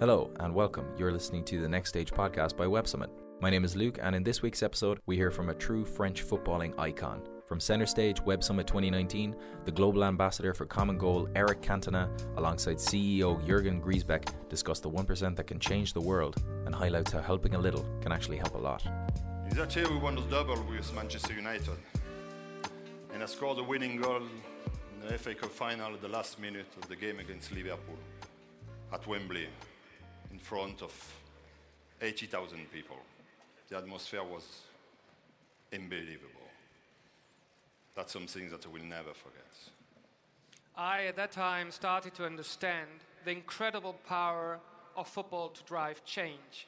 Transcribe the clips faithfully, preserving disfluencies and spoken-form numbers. Hello and welcome. You're listening to the Next Stage podcast by Web Summit. My name is Luke, and in this week's episode, we hear from a true French footballing icon. From Centre Stage Web Summit twenty nineteen, the global ambassador for Common Goal, Eric Cantona, alongside C E O Jürgen Griesbeck, discuss the one percent that can change the world and highlights how helping a little can actually help a lot. In that year, we won the double with Manchester United, and I scored the winning goal in the F A Cup final at the last minute of the game against Liverpool at Wembley in front of eighty thousand people. The atmosphere was unbelievable. That's something that I will never forget. I, at that time, started to understand the incredible power of football to drive change.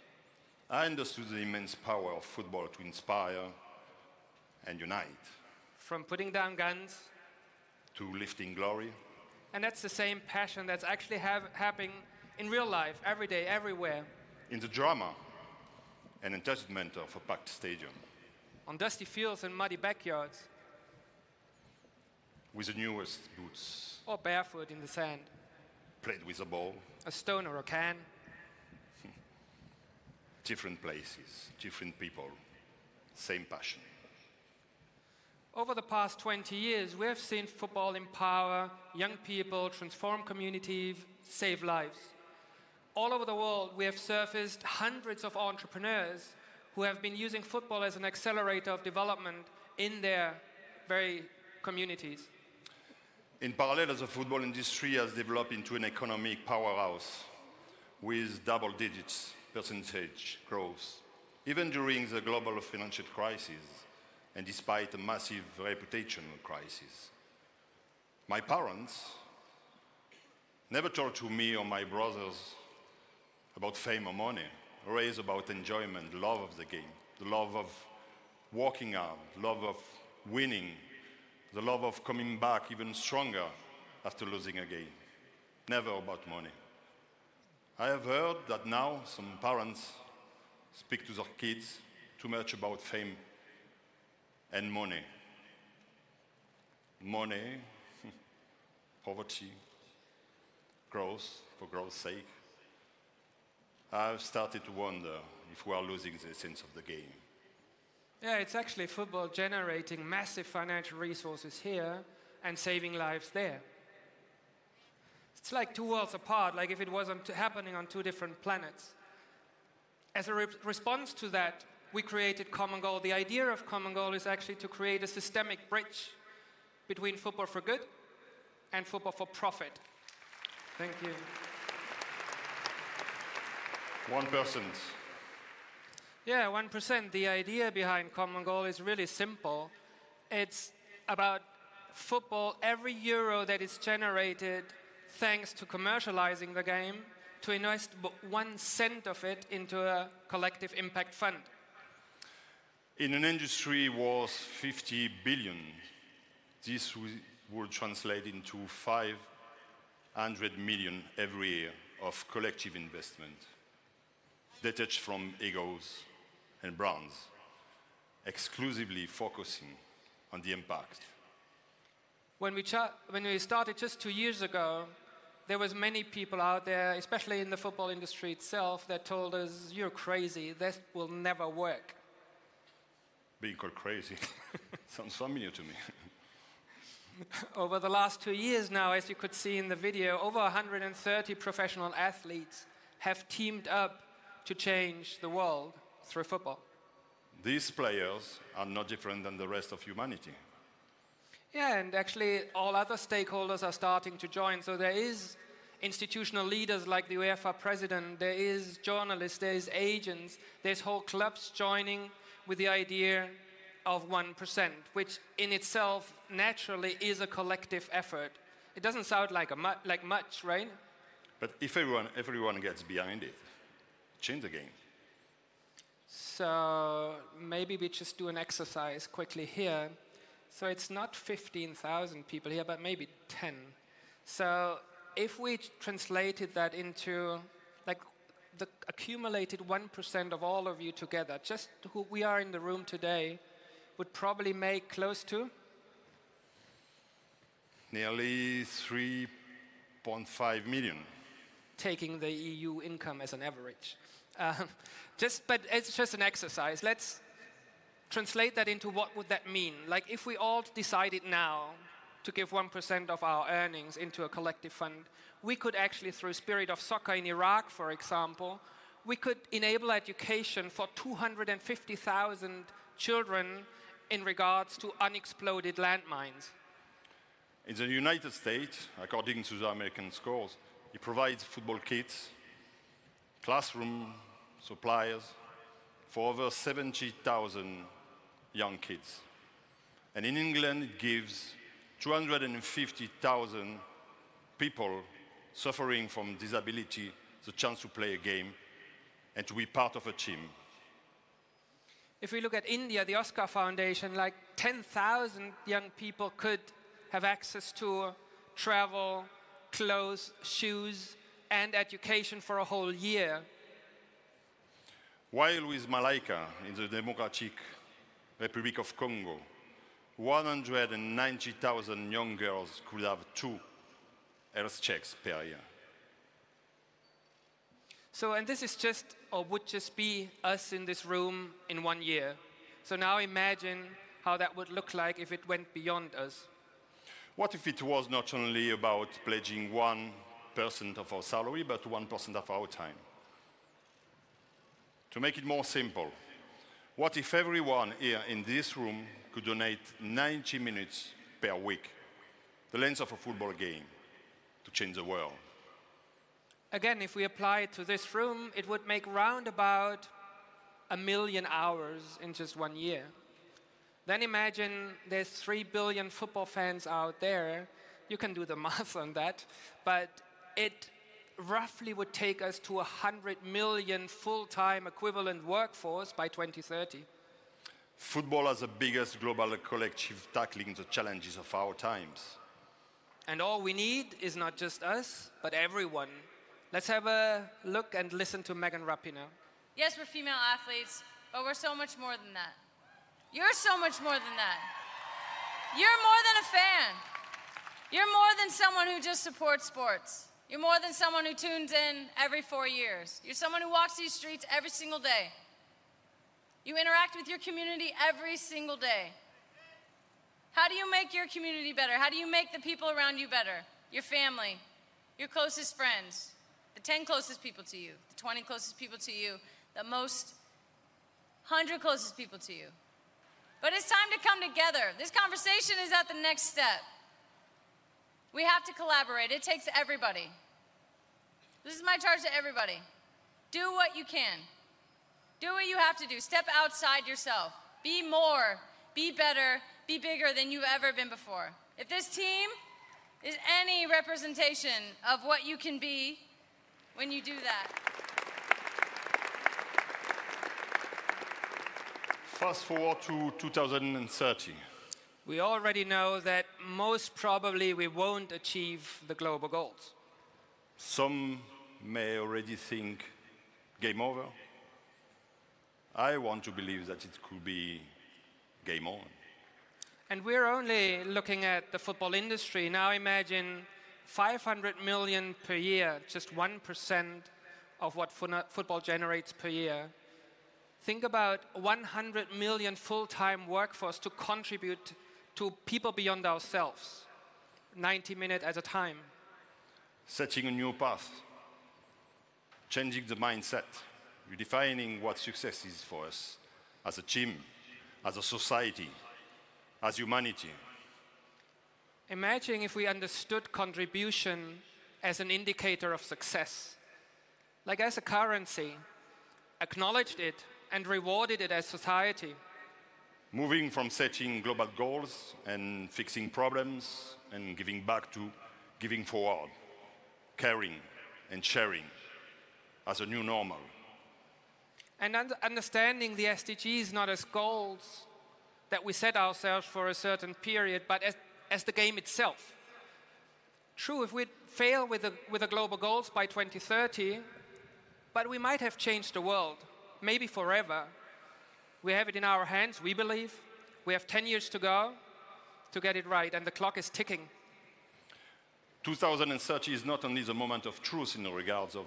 I understood the immense power of football to inspire and unite. From putting down guns to lifting glory. And that's the same passion that's actually have, happening in real life, every day, everywhere. In the drama and entertainment of a packed stadium. On dusty fields and muddy backyards. With the newest boots. Or barefoot in the sand. Played with a ball. A stone or a can. Different places, different people, same passion. Over the past twenty years, we have seen football empower young people, transform communities, save lives. All over the world, we have surfaced hundreds of entrepreneurs who have been using football as an accelerator of development in their very communities. In parallel, the football industry has developed into an economic powerhouse with double digits percentage growth, even during the global financial crisis and despite a massive reputational crisis. My parents never talked to me or my brothers about fame or money, always about enjoyment, love of the game, the love of working hard, love of winning, the love of coming back even stronger after losing again, never about money. I have heard that now some parents speak to their kids too much about fame and money. Money, poverty, growth for growth's sake. I've started to wonder if we are losing the essence of the game. Yeah, it's actually football generating massive financial resources here and saving lives there. It's like two worlds apart, like if it wasn't happening on two different planets. As a re- response to that, we created Common Goal. The idea of Common Goal is actually to create a systemic bridge between football for good and football for profit. Thank you. One person. Yeah, one percent. The idea behind Common Goal is really simple. It's about football, every euro that is generated thanks to commercializing the game, to invest one cent of it into a collective impact fund. In an industry worth fifty billion, this would translate into five hundred million every year of collective investment, detached from egos and brands, exclusively focusing on the impact. When we, cha- when we started just two years ago, there was many people out there, especially in the football industry itself, that told us, you're crazy, this will never work. Being called crazy sounds familiar to me. Over the last two years now, as you could see in the video, over one hundred thirty professional athletes have teamed up to change the world through football. These players are not different than the rest of humanity. Yeah, and actually all other stakeholders are starting to join. So there is institutional leaders like the UEFA president, there is journalists, there is agents, there's whole clubs joining with the idea of one percent, which in itself naturally is a collective effort. It doesn't sound like a mu- like much, right? But if everyone, everyone gets behind it, change the game. So maybe we just do an exercise quickly here. So it's not fifteen thousand people here, but maybe ten. So if we translated that into like the accumulated one percent of all of you together, just who we are in the room today, would probably make close to? Nearly three point five million. taking the E U income as an average. Um, just, but it's just an exercise. Let's translate that into what would that mean. Like, if we all decided now to give one percent of our earnings into a collective fund, we could actually, through Spirit of Soccer in Iraq, for example, we could enable education for two hundred fifty thousand children in regards to unexploded landmines. In the United States, according to the American scores, it provides football kits, classroom supplies for over seventy thousand young kids. And in England, it gives two hundred fifty thousand people suffering from disability the chance to play a game and to be part of a team. If we look at India, the Oscar Foundation, like ten thousand young people could have access to travel, clothes, shoes, and education for a whole year. While with Malaika in the Democratic Republic of Congo, one hundred ninety thousand young girls could have two health checks per year. So, and this is just, or would just be, us in this room in one year. So now imagine how that would look like if it went beyond us. What if it was not only about pledging one percent of our salary, but one percent of our time? To make it more simple, what if everyone here in this room could donate ninety minutes per week, the length of a football game, to change the world? Again, if we apply it to this room, it would make round about a million hours in just one year. Then imagine there's three billion football fans out there. You can do the math on that, but it roughly would take us to a hundred million full-time equivalent workforce by twenty thirty. Football has the biggest global collective tackling the challenges of our times. And all we need is not just us, but everyone. Let's have a look and listen to Megan Rapinoe. Yes, we're female athletes, but we're so much more than that. You're so much more than that. You're more than a fan. You're more than someone who just supports sports. You're more than someone who tunes in every four years. You're someone who walks these streets every single day. You interact with your community every single day. How do you make your community better? How do you make the people around you better? Your family, your closest friends, the ten closest people to you, the twenty closest people to you, the most one hundred closest people to you. But it's time to come together. This conversation is at the next step. We have to collaborate. It takes everybody. This is my charge to everybody. Do what you can. Do what you have to do. Step outside yourself. Be more, be better, be bigger than you've ever been before. If this team is any representation of what you can be when you do that. Fast forward to two thousand thirty. We already know that most probably we won't achieve the global goals. Some may already think game over. I want to believe that it could be game on. And we're only looking at the football industry. Now imagine five hundred million per year, just one percent of what fun- football generates per year. Think about one hundred million full-time workforce to contribute to people beyond ourselves, ninety minutes at a time. Setting a new path, changing the mindset, redefining what success is for us as a team, as a society, as humanity. Imagine if we understood contribution as an indicator of success, like as a currency, acknowledged it and rewarded it as society. Moving from setting global goals and fixing problems and giving back to giving forward, caring and sharing as a new normal. And un- understanding the S D Gs not as goals that we set ourselves for a certain period, but as, as the game itself. True, if we fail with the, with the global goals by twenty thirty, but we might have changed the world, maybe forever. We have it in our hands, we believe. We have ten years to go to get it right, and the clock is ticking. two thousand thirty is not only the moment of truth in regards of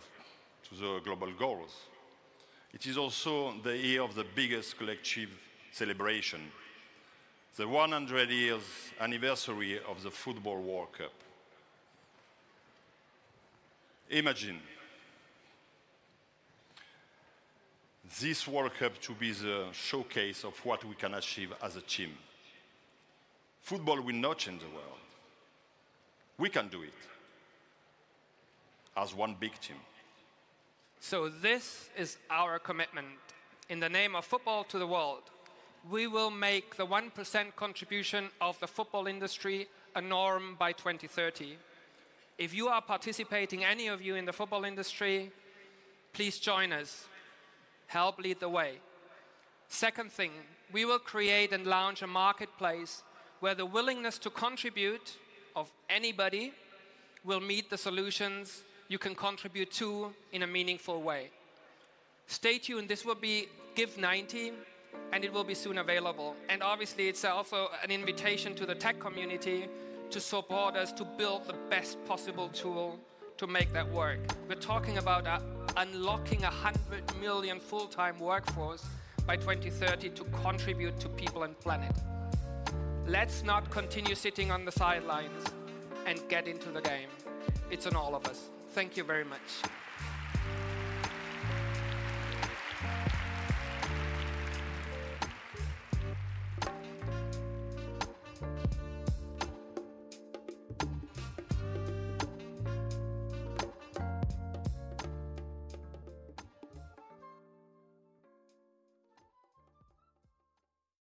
to the global goals, it is also the year of the biggest collective celebration, the one hundred years anniversary of the Football World Cup. Imagine this World Cup to be the showcase of what we can achieve as a team. Football will not change the world. We can do it as one big team. So this is our commitment. In the name of football to the world, we will make the one percent contribution of the football industry a norm by twenty thirty. If you are participating, any of you in the football industry, please join us. Help lead the way. Second thing, we will create and launch a marketplace where the willingness to contribute of anybody will meet the solutions you can contribute to in a meaningful way. Stay tuned, this will be Give ninety, and it will be soon available. And obviously it's also an invitation to the tech community to support us to build the best possible tool to make that work. We're talking about uh, unlocking a hundred million full-time workforce by twenty thirty to contribute to people and planet. Let's not continue sitting on the sidelines and get into the game. It's on all of us. Thank you very much.